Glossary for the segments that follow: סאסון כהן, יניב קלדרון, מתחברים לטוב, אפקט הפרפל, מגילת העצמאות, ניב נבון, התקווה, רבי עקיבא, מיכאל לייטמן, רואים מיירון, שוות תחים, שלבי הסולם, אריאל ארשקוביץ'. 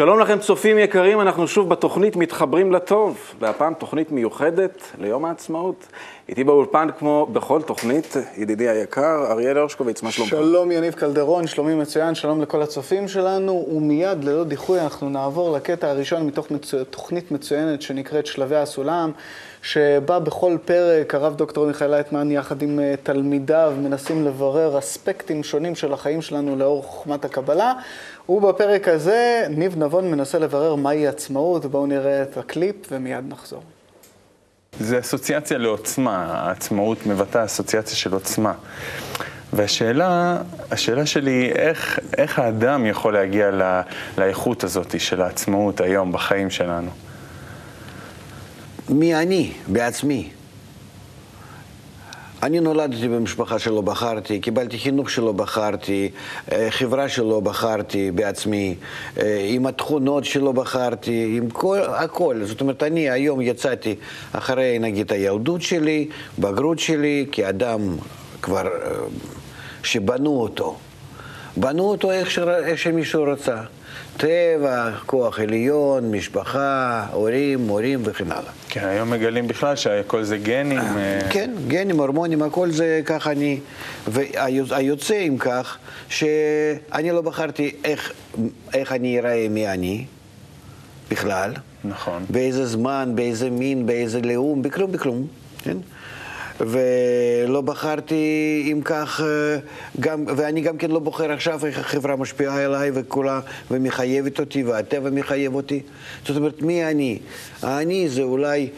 שלום לכם צופים יקרים, אנחנו שוב בתוכנית מתחברים לטוב, והפעם תוכנית מיוחדת ליום העצמאות. איתי באולפן כמו בכל תוכנית, ידידי היקר, אריאל ארשקוביץ', מה שלומך? שלום יניב קלדרון, שלומי מצוין, שלום לכל הצופים שלנו, ומיד ללא דיחוי אנחנו נעבור לקטע הראשון מתוך תוכנית מצוינת שנקראת שלבי הסולם, שבה בכל פרק הרב דוקטור מיכאל לייטמן יחד עם תלמידיו מנסים לברר אספקטים שונים של החיים שלנו לאור חוכמת הקבלה, ובפרק הזה ניב נבון מנסה לברר מהי עצמאות. בואו נראה את הקליפ ומיד נחזור. זה אסוציאציה לעוצמה, העצמאות מבטא אסוציאציה של עוצמה. והשאלה שלי, איך האדם יכול להגיע לאיכות הזאת של העצמאות היום בחיים שלנו? מי אני בעצמי? אני נולדתי במשפחה שלא בחרתי, קיבלתי חינוך שלא בחרתי, חברה שלא בחרתי בעצמי, עם התכונות שלא בחרתי, עם הכל. זאת אומרת, אני היום יצאתי אחרי, נגיד, הילדות שלי, בגרות שלי, כאדם כבר שבנו אותו. בנו אותו איך שמישהו רצה. טבע, כוח עליון, משפחה, הורים, מורים וכן הלאה. כן, היום מגלים בכלל שהכל זה גנים. כן, גנים, הורמונים, הכל זה כך אני. והיוצא עם כך שאני לא בחרתי איך אני אראה מי אני בכלל. נכון. באיזה זמן, באיזה מין, באיזה לאום, בכלום. כן? ולא בחרתי עם כך, ואני גם כן לא בוחר עכשיו איך החברה משפיעה אליי וכולה, ומחייבת אותי, והטבע מחייב אותי. זאת אומרת, מי אני? אני זה אולי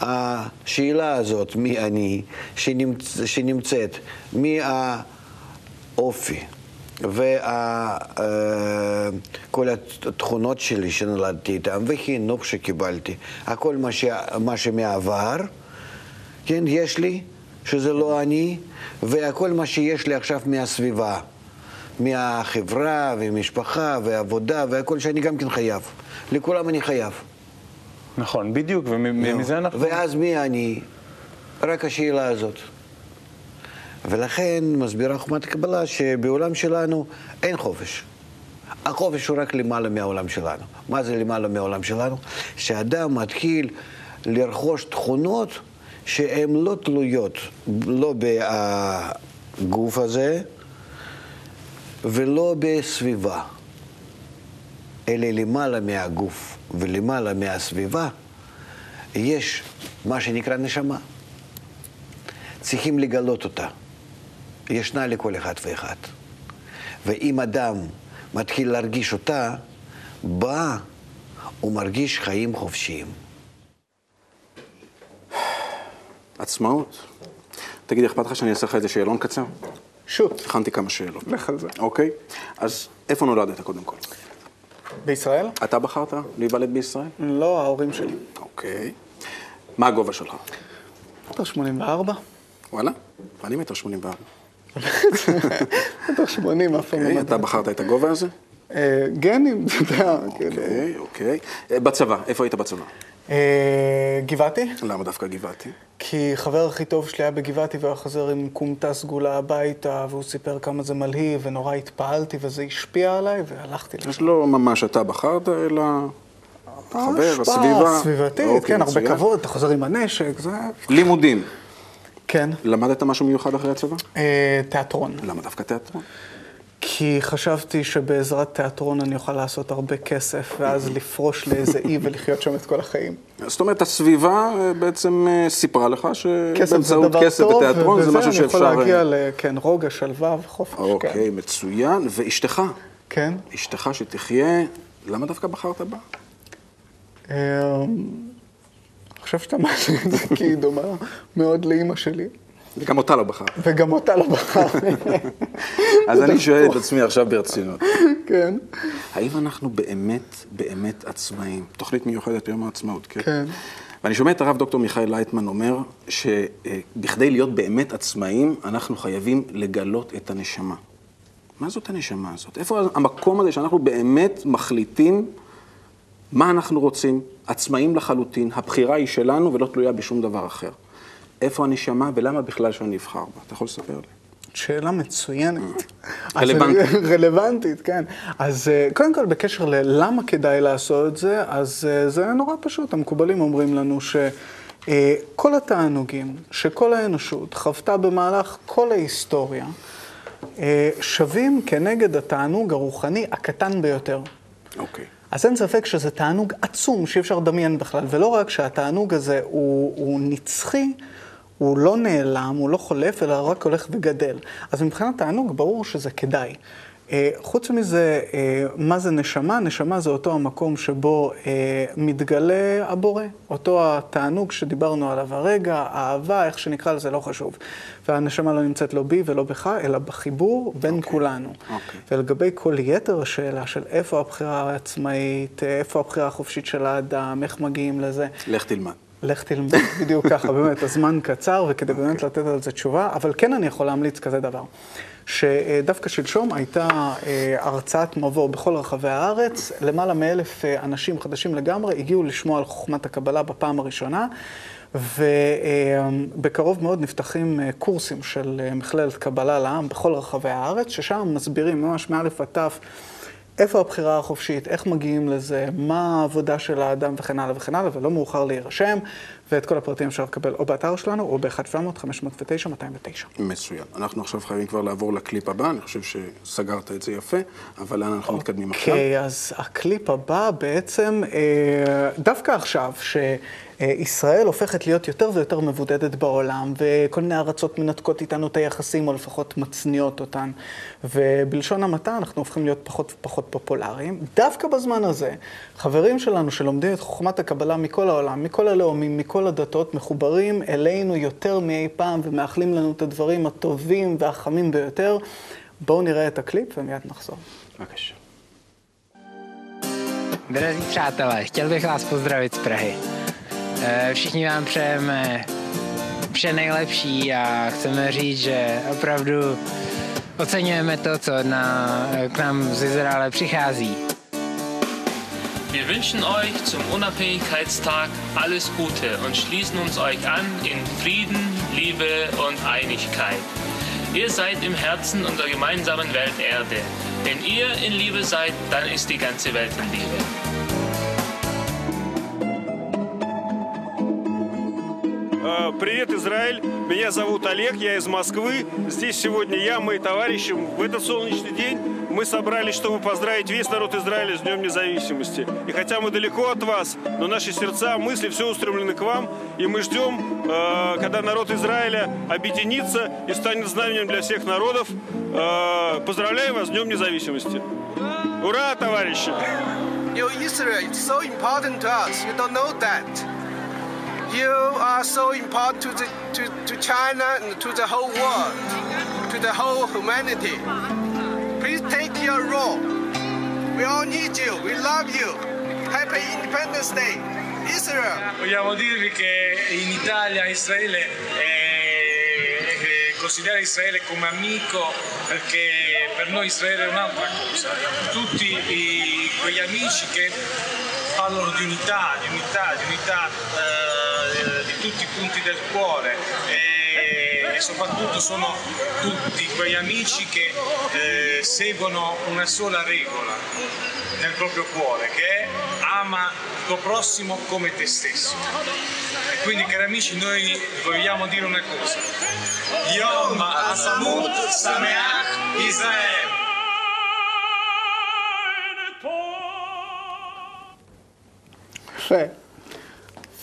השאלה הזאת, מי אני, שנמצאת מהאופי וכל התכונות שלי שנולדתי איתן, וחינוך שקיבלתי, הכל מה שמעבר, כן, יש לי, שזה לא אני, והכל מה שיש לי עכשיו מהסביבה, מהחברה ומשפחה ועבודה והכל שאני גם כן חייב. לכולם אני חייב. נכון, בדיוק, ומזה אנחנו... ואז מי אני? רק השאלה הזאת. ולכן מסבירה חוכמת הקבלה שבעולם שלנו אין חופש. החופש הוא רק למעלה מהעולם שלנו. מה זה למעלה מהעולם שלנו? שאדם מתחיל לרכוש תכונות שהן לא תלויות, לא בגוף הזה ולא בסביבה, אלא למעלה מהגוף ולמעלה מהסביבה יש מה שנקרא נשמה. צריכים לגלות אותה. ישנה לכל אחד ואחד. ואם אדם מתחיל להרגיש אותה, בא ומרגיש חיים חופשיים. עצמאות. תגיד, אכפת לך שאני אעשה לך איזה שאלון קצר? שוט. הכנתי כמה שאלות. לך על זה. אוקיי. אז איפה נולדת קודם כל? בישראל. אתה בחרת להיוולד בישראל? לא, ההורים שלי. אוקיי. מה הגובה שלך? 1.84. וואלה? אני 1.84. מטר 80, אף פעם. אתה בחרת את הגובה הזה? גנים, אתה יודע. אוקיי, אוקיי. בצבא, איפה היית בצבא? גבעתי. למה דווקא גבעתי? כי חבר הכי טוב שלי היה בגבעתי והוא חזר עם קומטה סגולה הביתה, והוא סיפר כמה זה מלהיב, ונורא התפעלתי, וזה השפיע עליי, והלכתי לשם. אז לא ממש אתה בחרת, אלא חבר, הסביבה. השפעה סביבתית, כן, הרבה כבוד, אתה חוזר עם הנשק, זה... לימודים. כן. למדת משהו מיוחד אחרי הצבא? תיאטרון. למה דווקא תיאטרון? כי חשבתי שבעזרת תיאטרון אני אוכל לעשות הרבה כסף, ואז לפרוש לאיזה אי ולחיות שם את כל החיים. זאת אומרת, הסביבה בעצם סיפרה לך שבאמצעות כסף בתיאטרון זה משהו שאפשר... ובזה אני יכול להגיע לרוגע, שלווה וחופש. אוקיי, מצוין. ואשתך? כן. אשתך שתחיה, למה דווקא בחרת בה? אני חושב שאתה משהו את זה, כי היא דומה מאוד לאימא שלי. וגם אותה לא בחר. וגם אותה לא בחר. אז אני שואל את עצמי עכשיו ברצינות. כן. האם אנחנו באמת עצמאים? תוכנית מיוחדת ביום העצמאות, כן? כן. ואני שומע את הרב דוקטור מיכאל לייטמן אומר שבכדי להיות באמת עצמאים, אנחנו חייבים לגלות את הנשמה. מה זאת הנשמה הזאת? איפה המקום הזה שאנחנו באמת מחליטים מה אנחנו רוצים? עצמאים לחלוטין, הבחירה היא שלנו ולא תלויה בשום דבר אחר. איפה הנשמה ולמה בכלל שאני אבחר בה? אתה יכול לספר לי? שאלה מצוינת. רלוונטית, כן. אז קודם כל, בקשר ללמה כדאי לעשות את זה, אז זה נורא פשוט. המקובלים אומרים לנו שכל התענוגים, שכל האנושות חוותה במהלך כל ההיסטוריה, שווים כנגד התענוג הרוחני הקטן ביותר. אוקיי. אז אין ספק שזה תענוג עצום שאי אפשר לדמיין בכלל, ולא רק שהתענוג הזה הוא נצחי, הוא לא נעלם, הוא לא חולף, אלא רק הולך וגדל. אז מבחינת תענוג ברור שזה כדאי. חוץ מזה, מה זה נשמה? נשמה זה אותו המקום שבו מתגלה הבורא, אותו התענוג שדיברנו עליו הרגע, האהבה, איך שנקרא לזה, לא חשוב. והנשמה לא נמצאת לא בי ולא בך, אלא בחיבור בין כולנו. ולגבי כל יתר השאלה של איפה הבחירה העצמאית, איפה הבחירה החופשית של האדם, איך מגיעים לזה. לך תלמד. לך תלמד, בדיוק ככה, באמת, הזמן קצר, וכדי באמת לתת על זה תשובה, אבל כן אני יכול להמליץ כזה דבר. שדווקא שלשום הייתה הרצאת מבוא בכל רחבי הארץ, למעלה מ1,000 אנשים חדשים לגמרי הגיעו לשמוע על חוכמת הקבלה בפעם הראשונה, ובקרוב מאוד נפתחים קורסים של מכללת קבלה לעם בכל רחבי הארץ, ששם מסבירים ממש מאלף עד תף, איפה הבחירה החופשית, איך מגיעים לזה, מה העבודה של האדם וכן הלאה וכן הלאה, ולא מאוחר להירשם, ואת כל הפרטים אפשר לקבל או באתר שלנו, או ב-1-700-509-209. מצוין. אנחנו עכשיו חייבים כבר לעבור לקליפ הבא, אני חושב שסגרת את זה יפה, אבל לאן אנחנו מתקדמים עכשיו? אוקיי, אז הקליפ הבא בעצם, דווקא עכשיו, ישראל הופכת להיות יותר ויותר מבודדת בעולם, וכל מיני ארצות מנתקות איתנו את היחסים, או לפחות מצניעות אותן. ובלשון המעטה אנחנו הופכים להיות פחות ופחות פופולריים. דווקא בזמן הזה, חברים שלנו שלומדים את חוכמת הקבלה מכל העולם, מכל הלאומים, מכל הדתות, מחוברים אלינו יותר מאי פעם, ומאחלים לנו את הדברים הטובים והחמים ביותר. בואו נראה את הקליפ ומיד נחזור. בבקשה. דרזי פשעתלה, chtěl bych vás pozdravit z Prahy. Všichni vám přejeme vše nejlepší a chceme říct, že opravdu oceňujeme to, co k nám z Izraele přichází. Wir wünschen euch zum Unabhängigkeitstag alles Gute und schließen uns euch an in Frieden, Liebe und Einigkeit. Ihr seid im Herzen unserer gemeinsamen Welt Erde. Wenn ihr in Liebe seid, dann ist die ganze Welt in Liebe. Привет, Израиль. Меня зовут Олег, я из Москвы. Здесь сегодня я, мои товарищи, в этот солнечный день мы собрались, чтобы поздравить весь народ Израиля с Днем Независимости. И хотя мы далеко от вас, но наши сердца, мысли все устремлены к вам. И мы ждем, когда народ Израиля объединится и станет знаменем для всех народов. Поздравляю вас с Днем Независимости. Ура, товарищи! Your Israel is so important to us. You don't know that. You are so important to China and to the whole world, to the whole humanity. Please take your role. We all need you. We love you. Happy Independence Day, Israel. Vogliamo dirvi che in Italia Israele considera Israele come amico perché per noi Israele è un'altra cosa. Tutti quegli amici che parlano di unità, di unità, di unità. Di tutti i punti del cuore e soprattutto sono tutti quegli amici che seguono una sola regola nel proprio cuore che è ama il tuo prossimo come te stesso e quindi cari amici noi vogliamo dire una cosa Yom HaSamut Sameach Israel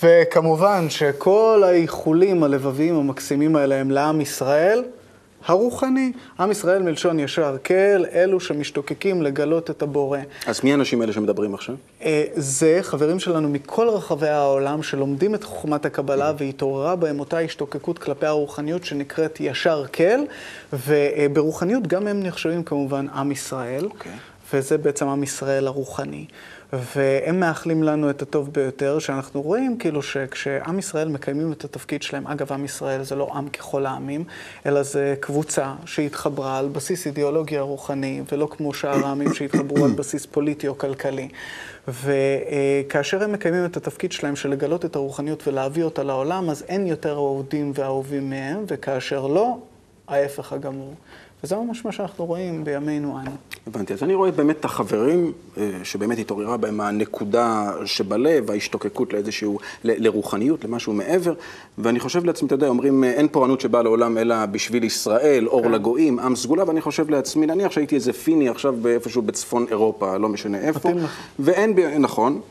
וכמובן שכל האיחולים הלבביים המקסימים האלה הם לעם ישראל הרוחני. עם ישראל מלשון ישר כל, אלו שמשתוקקים לגלות את הבורא. אז מי האנשים האלה שמדברים עכשיו? זה חברים שלנו מכל רחבי העולם שלומדים את חוכמת הקבלה והתעוררה בהם אותה השתוקקות כלפי הרוחניות שנקראת ישר כל, וברוחניות גם הם נחשבים כמובן עם ישראל, וזה בעצם עם ישראל הרוחני. והם מאחלים לנו את הטוב ביותר, שאנחנו רואים כאילו שכשעם ישראל מקיימים את התפקיד שלהם, אגב, עם ישראל זה לא עם ככל העמים, אלא זה קבוצה שהתחברה על בסיס אידיאולוגיה רוחני, ולא כמו שאר העמים שהתחברו על בסיס פוליטי או כלכלי. וכאשר הם מקיימים את התפקיד שלהם של לגלות את הרוחניות ולהביא אותה לעולם, אז אין יותר אוהדים ואהובים מהם, וכאשר לא, ההפך הגמור. וזה ממש מה שאנחנו רואים בימינו אנו. הבנתי, אז אני רואה באמת את החברים שבאמת התעוררה בהם הנקודה שבלב, ההשתוקקות לאיזשהו, לרוחניות, למשהו מעבר, ואני חושב לעצמי, אתה יודע, אומרים, אין פורענות שבאה לעולם אלא בשביל ישראל, אור לגויים, עם סגולה, ואני חושב לעצמי, נניח שהייתי איזה פיני עכשיו באיפשהו בצפון אירופה, לא משנה איפה, ואין, נכון,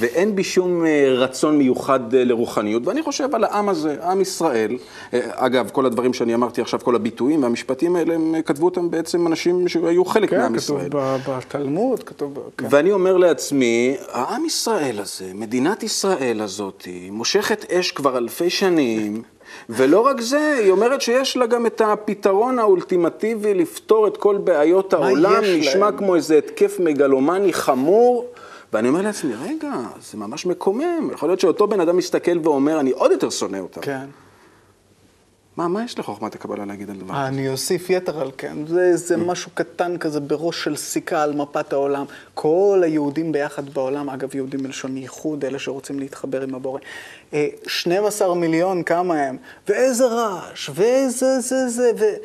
ואין בי שום רצון מיוחד לרוחניות, ואני חושב על העם הזה, עם ישראל. אגב, כל הדברים שאני אמרתי עכשיו, כל הביטויים והמשפטים האלה, הם כתבו אותם בעצם אנשים שהיו חלק מעם ישראל. כן, כתוב בתלמוד, כתוב... ואני אומר לעצמי, העם ישראל הזה, מדינת ישראל הזאת, מושכת אש כבר אלפי שנים, ולא רק זה, היא אומרת שיש לה גם את הפתרון האולטימטיבי לפתור את כל בעיות העולם, נשמע כמו איזה התקף מגלומני חמור, ואני אומר לעצמי, רגע, זה ממש מקומם. יכול להיות שאותו בן אדם מסתכל ואומר, אני עוד יותר שונא אותם. כן. מה יש לחוכמת הקבלה להגיד על דבר הזה? אני אוסיף יתר על כן. זה משהו קטן כזה בראש של סיכה על מפת העולם. כל היהודים ביחד בעולם, אגב, יהודים מלשון ייחוד, אלה שרוצים להתחבר עם הבורא. 12 מיליון, כמה הם? ואיזה רעש, ואיזה זה,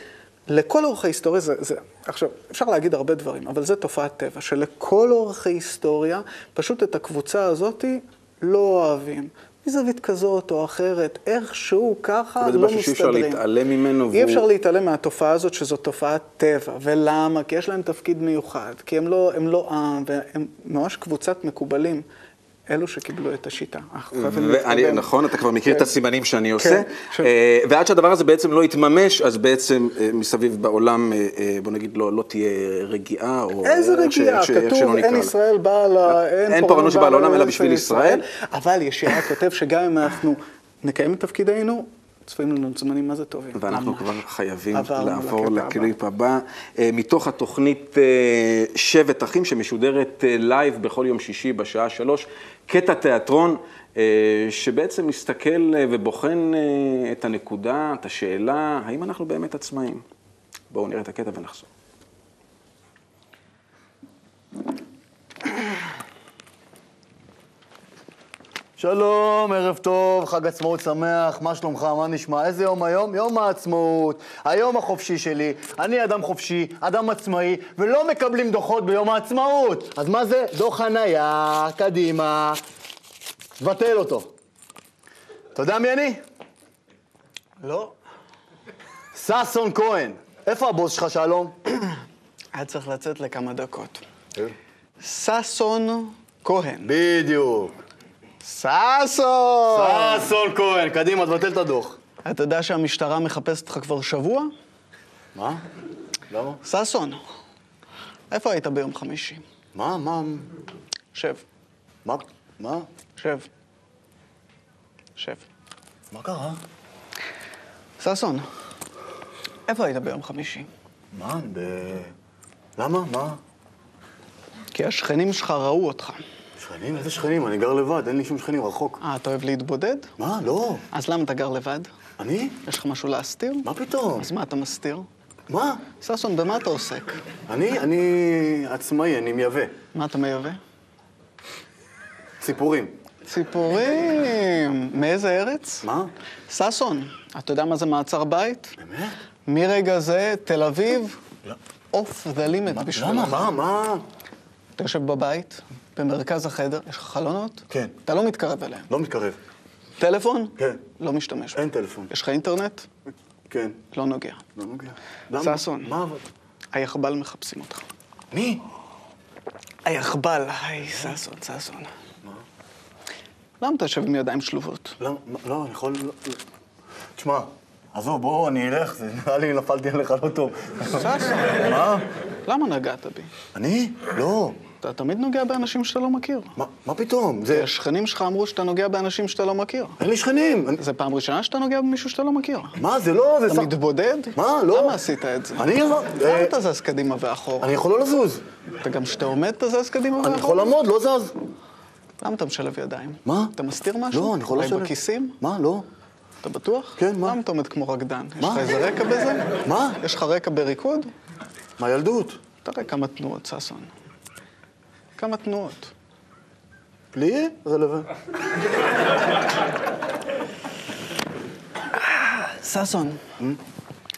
לכל אורך ההיסטוריה זה... עכשיו, אפשר להגיד הרבה דברים, אבל זה תופעת טבע, שלכל אורך ההיסטוריה, פשוט את הקבוצה הזאת לא אוהבים. מזווית כזאת או אחרת, איכשהו ככה לא מסתדרים. אי אפשר להתעלם ממנו. אי אפשר להתעלם מהתופעה הזאת שזו תופעת טבע. ולמה? כי יש להם תפקיד מיוחד, כי הם לא עם, והם ממש קבוצת מקובלים. אלו שקיבלו את השיטה. נכון, אתה כבר מכיר את הסימנים שאני עושה. ועד שהדבר הזה בעצם לא יתממש, אז בעצם מסביב בעולם, בוא נגיד, לא תהיה רגיעה. איזה רגיעה? כתוב, אין ישראל באה לעולם. אין פורענות שבאה לעולם, אלא בשביל ישראל. אבל ישעיה כותב שגם אם אנחנו נקיים את תפקידנו, צפויים לנו זמנים מה זה טובים. ואנחנו כבר חייבים לעבור לקליפ הבא. מתוך התוכנית שוות תחים שמשודרת לייב בכל יום שישי בשעה 3, קטע תיאטרון שבעצם מסתכל ובוחן את הנקודה, את השאלה, האם אנחנו באמת עצמאים? בואו נראה את הקטע ונחזור. שלום, ערב טוב, חג עצמאות שמח, מה שלומך, מה נשמע? איזה יום היום? יום העצמאות, היום החופשי שלי, אני אדם חופשי, אדם עצמאי, ולא מקבלים דוחות ביום העצמאות. אז מה זה? דוח חנייה, קדימה, תבטל אותו. אתה יודע מי אני? לא. סאסון כהן. איפה הבוס שלך, שלום? היה צריך לצאת לכמה דקות. סאסון כהן. בדיוק. סאסון! סאסון כהן, קדימה, תבטל את הדוח. אתה יודע שהמשטרה מחפשת לך כבר שבוע? מה? למה? סאסון, איפה היית ביום חמישי? מה? שב. מה? שב. מה קרה? סאסון, איפה היית ביום חמישי? מה? למה? מה? כי השכנים שלך ראו אותך. שכנים? איזה שכנים? אני גר לבד, אין לי שום שכנים, רחוק. אתה אוהב להתבודד? מה? לא. אז למה אתה גר לבד? אני? יש לך משהו להסתיר? מה פתאום? אז מה, אתה מסתיר? מה? סאסון, במה אתה עוסק? אני עצמאי, אני מייבא. מה אתה מייבא? ציפורים. ציפורים! מאיזה ארץ? מה? סאסון, אתה יודע מה זה מעצר בית? באמת? מרגע זה, תל אביב, אוף ולימט בשבילך. למה? מה? אתה יושב בבית? במרכז החדר, יש לך חלונות? כן. אתה לא מתקרב אליהם? לא מתקרב. טלפון? כן. לא משתמש. אין טלפון. יש לך אינטרנט? כן. לא נוגע. לא נוגע. סאסון. מה עבוד? היחבל מחפשים אותך. מי? היחבל. היי, סאסון. מה? למה אתה יושב עם ידיים שלובות? למה? לא, אני יכול... תשמע, עזוב, בואו, אני אלך. זה נראה לי, נפלתי עליך לא טוב. סאסון. מה? למה נגעת בי? אני? לא. אתה תמיד נוגע באנשים שאתה לא מכיר. מה פתאום? זה... השכנים שלך אמרו שאתה נוגע באנשים שאתה לא מכיר. אין לי שכנים. זה פעם ראשונה שאתה נוגע במישהו שאתה לא מכיר. מה? זה לא... אתה מתבודד? מה? לא. למה עשית את זה? אני... למה אתה זז קדימה ואחורה? אני יכול לא לזוז. אתה גם שאתה עומד, אתה זז קדימה ואחורה? אני יכול לעמוד, לא זז. למה אתה משלב ידיים? מה? אתה מסתיר משהו? לא, אני יכול לשלב. אולי בכיסים? מה? לא. אתה בטוח? כן, מה? למה אתה עומד כמו רקדן? יש לך איזה רקע בזה? מה? יש לך רקע בריקוד? מה ילדות? תראה כמה תנועות, סאסון. כמה תנועות. לי? רלוון. סאסון,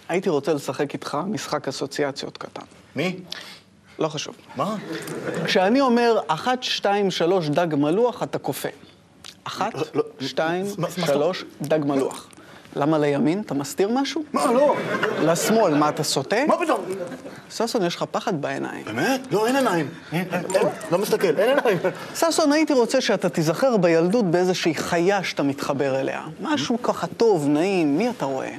הייתי רוצה לשחק איתך משחק אסוציאציות קטן. מי? לא חשוב. מה? כשאני אומר 1, 2, 3 דג מלוח, אתה קופא. 1, 2, 3 דג מלוח. למה לימין? אתה מסתיר משהו? מה, לא. לשמאל, מה, אתה סוטה? מה פתאום? סאסון, יש לך פחד בעיניים. באמת? לא, אין עיניים. לא מסתכל, אין עיניים. סאסון, הייתי רוצה שאתה תיזכר בילדות באיזושהי חיה שאתה מתחבר אליה. משהו ככה טוב, נעים, מי אתה רואה?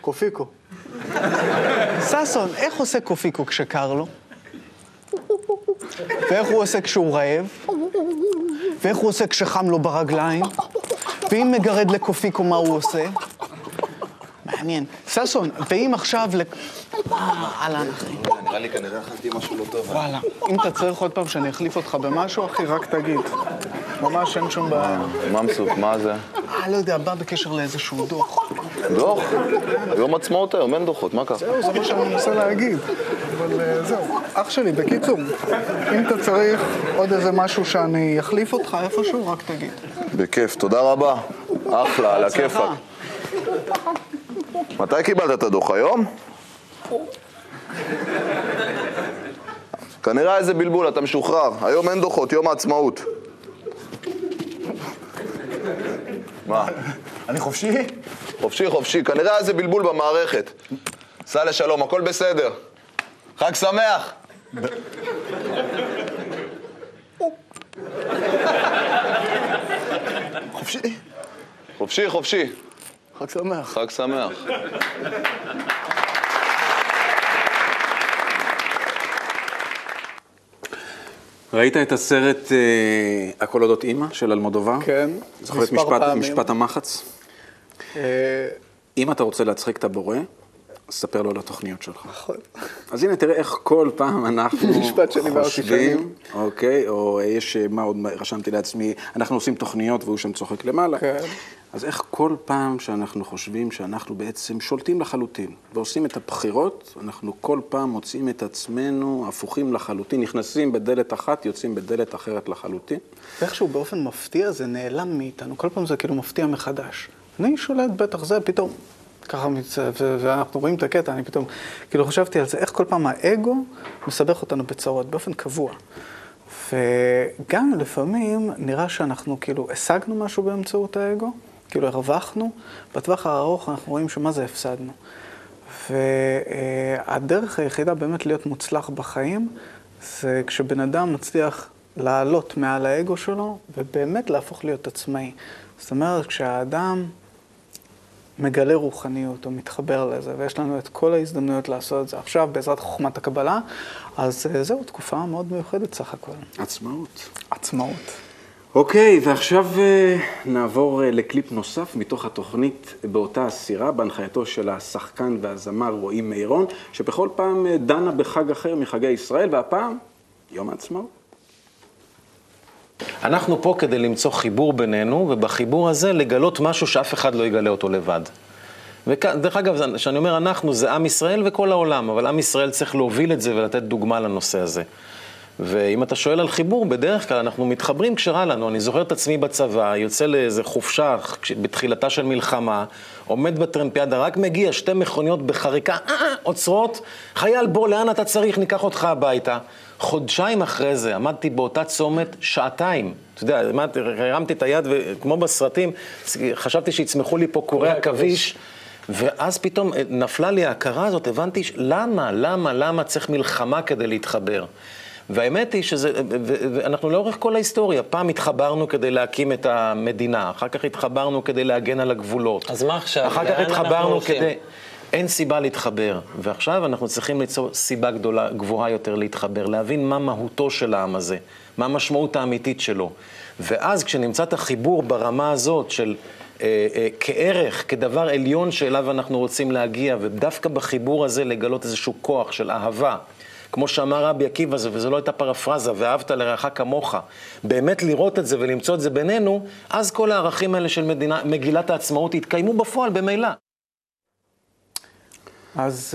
קופיקו. סאסון, איך עושה קופיקו כשקר לו? ואיך הוא עושה כשהוא רעב? ואיך הוא עושה כשחם לו ברגליים? ואם מגרד לקופיקו, מה הוא עושה? מעניין. סאסון, ואם עכשיו... אהלן, אחי. נראה לי כנראה אכלתי משהו לא טוב. וואלה. אם אתה צריך עוד פעם שאני אחליף אותך במשהו, אחי, רק תגיד. ממש אין שום בעיה. ממסוק, מה זה? לא יודע, בא בקשר לאיזשהו דוח. דוח? יום עצמאות היום, אין דוחות, מה ככה? זהו, זה מה שאני רוצה להגיד. אבל זהו, אח שלי, בקיצור, אם אתה צריך עוד איזה משהו שאני אחליף אותך איפשהו, רק תגיד. בכיף, תודה רבה. אחלה, על הכיפק. מתי קיבלת את הדוח היום? כנראה איזה בלבול, אתה משוחרר. היום אין דוחות, יום העצמאות. מה? אני חופשי? חופשי, חופשי. כנראה איזה בלבול במערכת. סע לשלום, הכל בסדר. חג שמח! חופשי? חופשי, חופשי. חג שמח. חג שמח. ראית את הסרט הכל אודות אימא של אלמודובה? כן. זוכרת משפט המחץ? אם אתה רוצה להצחיק את הבורא, ספר לו על התוכניות שלך. נכון. אז הנה, תראה איך כל פעם אנחנו חושבים, אוקיי, או יש, מה עוד רשמתי לעצמי, אנחנו עושים תוכניות והוא שם צוחק למעלה. כן. אז איך כל פעם שאנחנו חושבים שאנחנו בעצם שולטים לחלוטין ועושים את הבחירות, אנחנו כל פעם מוצאים את עצמנו הפוכים לחלוטין, נכנסים בדלת אחת, יוצאים בדלת אחרת לחלוטין. ואיכשהו באופן מפתיע זה נעלם מאיתנו, כל פעם זה כאילו מפתיע מחדש. אני שולט בטח זה פתאום, ככה ואנחנו רואים את הקטע, אני פתאום כאילו חשבתי על זה, איך כל פעם האגו מסבך אותנו בצרות באופן קבוע. וגם לפעמים נראה שאנחנו כאילו השגנו משהו באמצעות האגו, כאילו הרווחנו, בטווח הארוך אנחנו רואים שמה זה הפסדנו. והדרך היחידה באמת להיות מוצלח בחיים, זה כשבן אדם מצליח לעלות מעל האגו שלו, ובאמת להפוך להיות עצמאי. זאת אומרת, כשהאדם מגלה רוחניות או מתחבר לזה, ויש לנו את כל ההזדמנויות לעשות את זה עכשיו, בעזרת חוכמת הקבלה, אז זהו, תקופה מאוד מיוחדת סך הכל. עצמאות. עצמאות. אוקיי, ועכשיו נעבור לקליפ נוסף מתוך התוכנית באותה הסירה, בהנחייתו של השחקן והזמר רואים מיירון, שבכל פעם דנה בחג אחר מחגי ישראל, והפעם יום העצמאות. אנחנו פה כדי למצוא חיבור בינינו, ובחיבור הזה לגלות משהו שאף אחד לא יגלה אותו לבד. ודרך אגב, שאני אומר אנחנו, זה עם ישראל וכל העולם, אבל עם ישראל צריך להוביל את זה ולתת דוגמה לנושא הזה. ואם אתה שואל על חיבור, בדרך כלל אנחנו מתחברים כשרע לנו. אני זוכר את עצמי בצבא, יוצא לאיזה חופשה בתחילתה של מלחמה, עומד בטרמפיאדה, רק מגיע 2 מכוניות בחריקה, עוצרות, חייל בוא, לאן אתה צריך, ניקח אותך הביתה. חודשיים אחרי זה עמדתי באותה צומת שעתיים. אתה יודע, הרמתי את היד וכמו בסרטים, חשבתי שיצמחו לי פה קורי עכביש. ואז פתאום נפלה לי ההכרה הזאת, הבנתי למה צריך מלחמה כדי להתחבר. והאמת היא שאנחנו לאורך כל ההיסטוריה, פעם התחברנו כדי להקים את המדינה, אחר כך התחברנו כדי להגן על הגבולות. אז מה עכשיו? אחר כך התחברנו כדי... אין סיבה להתחבר, ועכשיו אנחנו צריכים ליצור סיבה גבוהה יותר להתחבר, להבין מה מהותו של העם הזה, מה המשמעות האמיתית שלו. ואז כשנמצא את החיבור ברמה הזאת של כערך, כדבר עליון שאליו אנחנו רוצים להגיע, ודווקא בחיבור הזה לגלות איזשהו כוח של אהבה, כמו שאמר רבי עקיבא, וזו לא הייתה פרפרזה, ואהבת לרעך כמוך, באמת לראות את זה ולמצוא את זה בינינו, אז כל הערכים האלה של מגילת העצמאות יתקיימו בפועל במילא. אז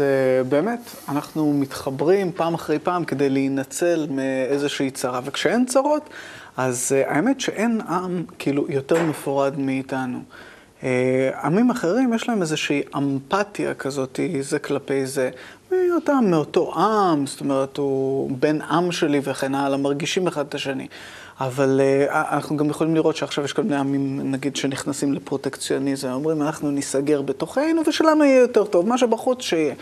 באמת, אנחנו מתחברים פעם אחרי פעם כדי להינצל מאיזושהי צרה, וכשאין צרות, אז האמת שאין עם כאילו יותר מפורד מאיתנו. עמים אחרים יש להם איזושהי אמפתיה כזאת, זה כלפי זה. אתה מאותו עם, זאת אומרת, הוא בן עם שלי וכן הלאה, מרגישים אחד את השני. אבל אנחנו גם יכולים לראות שעכשיו יש כל מיני עמים, נגיד, שנכנסים לפרוטקציוניזם, אומרים, אנחנו ניסגר בתוכנו ושלנו יהיה יותר טוב, מה שבחוץ שיהיה.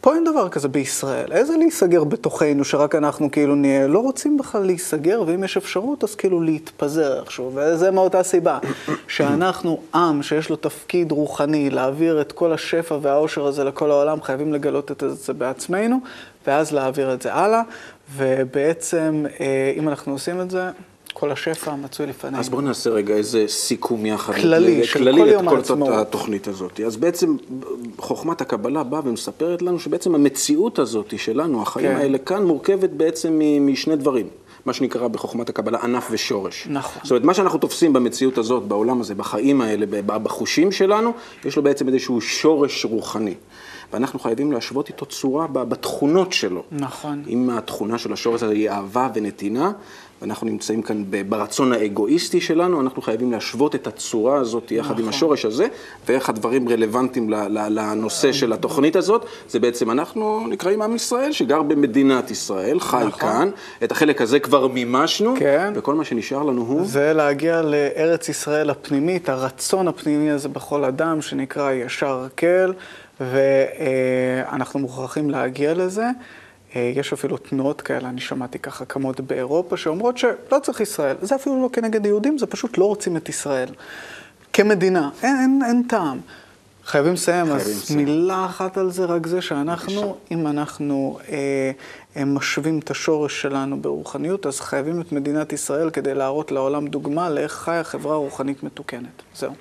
פה אין דבר כזה בישראל. איזה להיסגר בתוכנו שרק אנחנו כאילו נהיה, לא רוצים בכלל להיסגר, ואם יש אפשרות אז כאילו להתפזר איכשהו. וזה מאותה סיבה, שאנחנו עם שיש לו תפקיד רוחני להעביר את כל השפע והאושר הזה לכל העולם, חייבים לגלות את זה בעצמנו, ואז להעביר את זה הלאה, ובעצם אם אנחנו עושים את זה, כל השפע מצוי לפנינו. אז בואו נעשה רגע איזה סיכום יחד. כללי, של כל יום העצמאות. כללי את כל התוכנית הזאת. אז בעצם חוכמת הקבלה באה ומספרת לנו שבעצם המציאות הזאת שלנו, החיים האלה כאן, מורכבת בעצם משני דברים. מה שנקרא בחוכמת הקבלה ענף ושורש. נכון. זאת אומרת, מה שאנחנו תופסים במציאות הזאת, בעולם הזה, בחיים האלה, בחושים שלנו, יש לו בעצם איזשהו שורש רוחני. ואנחנו חייבים להשוות איתו צורה בתכונות שלו. נכון. אם התכונה של השורש הזה היא אהבה ונתינה, ואנחנו נמצאים כאן ברצון האגואיסטי שלנו, אנחנו חייבים להשוות את הצורה הזאת יחד נכון. עם השורש הזה, ואיך הדברים רלוונטיים לנושא של התוכנית הזאת, זה בעצם אנחנו נקראים עם ישראל, שגר במדינת ישראל, חי נכון. כאן, את החלק הזה כבר מימשנו, כן. וכל מה שנשאר לנו הוא... זה להגיע לארץ ישראל הפנימית, הרצון הפנימי הזה בכל אדם, שנקרא ישר כל, ואנחנו מוכרחים להגיע לזה. יש אפילו תנועות כאלה, אני שמעתי ככה כמות באירופה, שאומרות שלא צריך ישראל. זה אפילו לא כנגד יהודים, זה פשוט לא רוצים את ישראל. כמדינה, אין טעם. חייבים לסיים, אז מילה אחת על זה, רק זה שאנחנו, אם אנחנו משווים את השורש שלנו ברוחניות, אז חייבים את מדינת ישראל כדי להראות לעולם דוגמה לאיך חיה חברה רוחנית מתוקנת. זהו.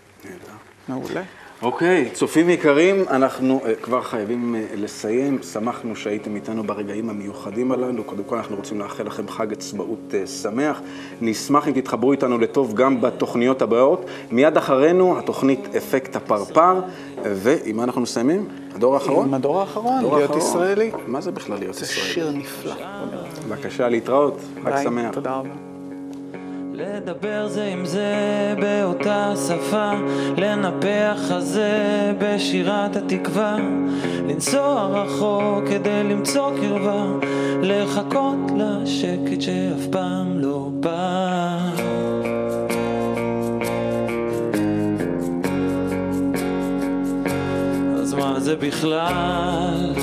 מעולה. אוקיי, צופים יקרים, אנחנו כבר חייבים לסיים. שמחנו שהייתם איתנו ברגעים המיוחדים הללו. קודם כל אנחנו רוצים לאחל לכם חג עצמאות שמח. נשמח אם תתחברו איתנו לטוב גם בתוכניות הבאות. מיד אחרינו התוכנית אפקט הפרפר. ועם מה אנחנו מסיימים? הדור האחרון? עם הדור האחרון, להיות ישראלי. מה זה בכלל להיות ישראלי? זה שיר נפלא. בבקשה, להתראות. חג שמח. תודה רבה. לדבר זה עם זה באותה שפה, לנפח חזה בשירת התקווה, לנסוע רחוק כדי למצוא קרבה, לחכות לשקט שאף פעם לא בא. אז מה זה בכלל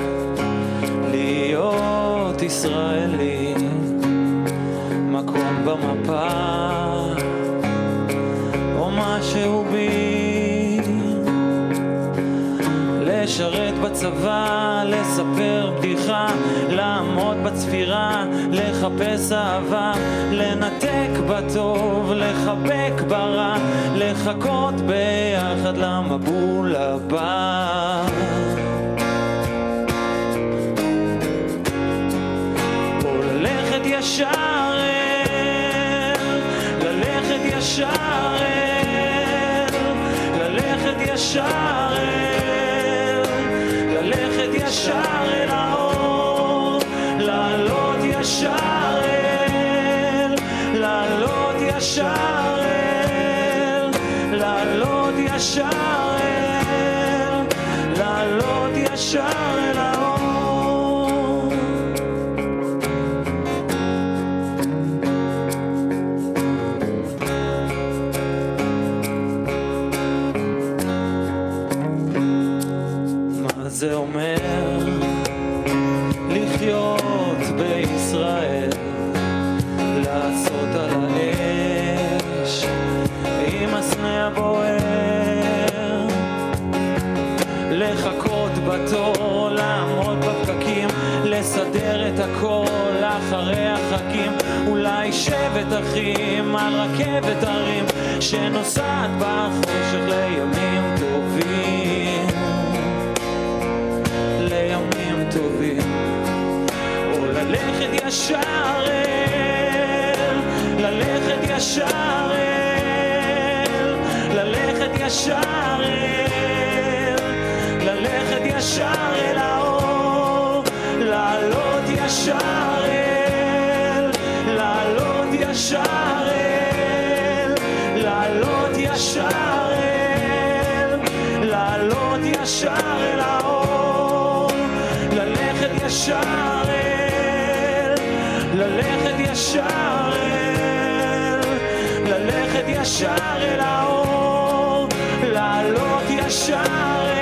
להיות ישראלי? מקום במפה או משהו בי, לשרת בצבא, לספר בדיחה, לעמוד בצפירה, לחפש אהבה, לנתק בטוב, לחבק ברע, לחכות ביחד למבול הבא. או ללכת ישר, ללכת ישר אל האור, לעלות ישר אל, לעלות ישר אל, לעלות ישר אל, לעלות ישר אל האור. זה אומר לחיות בישראל, לעשות על האש עם הסנה הבוער, לחכות בתור, לעמוד בפקקים, לסדר את הכל אחרי החגים, אולי שבט אחים על רכבת הרים שנוסעת בחושך לימים טובים, לימים טובים. או ללכת ישר אל, ללכת ישר אל, ללכת ישר אל, ללכת ישר אל האור, לעלות ישר אל, לעלות ישר אל, לעלות ישר אל, ישר אל האור, ללכת ישר אל, ללכת ישר אל, ללכת ישר אל האור, לעלות ישר אל.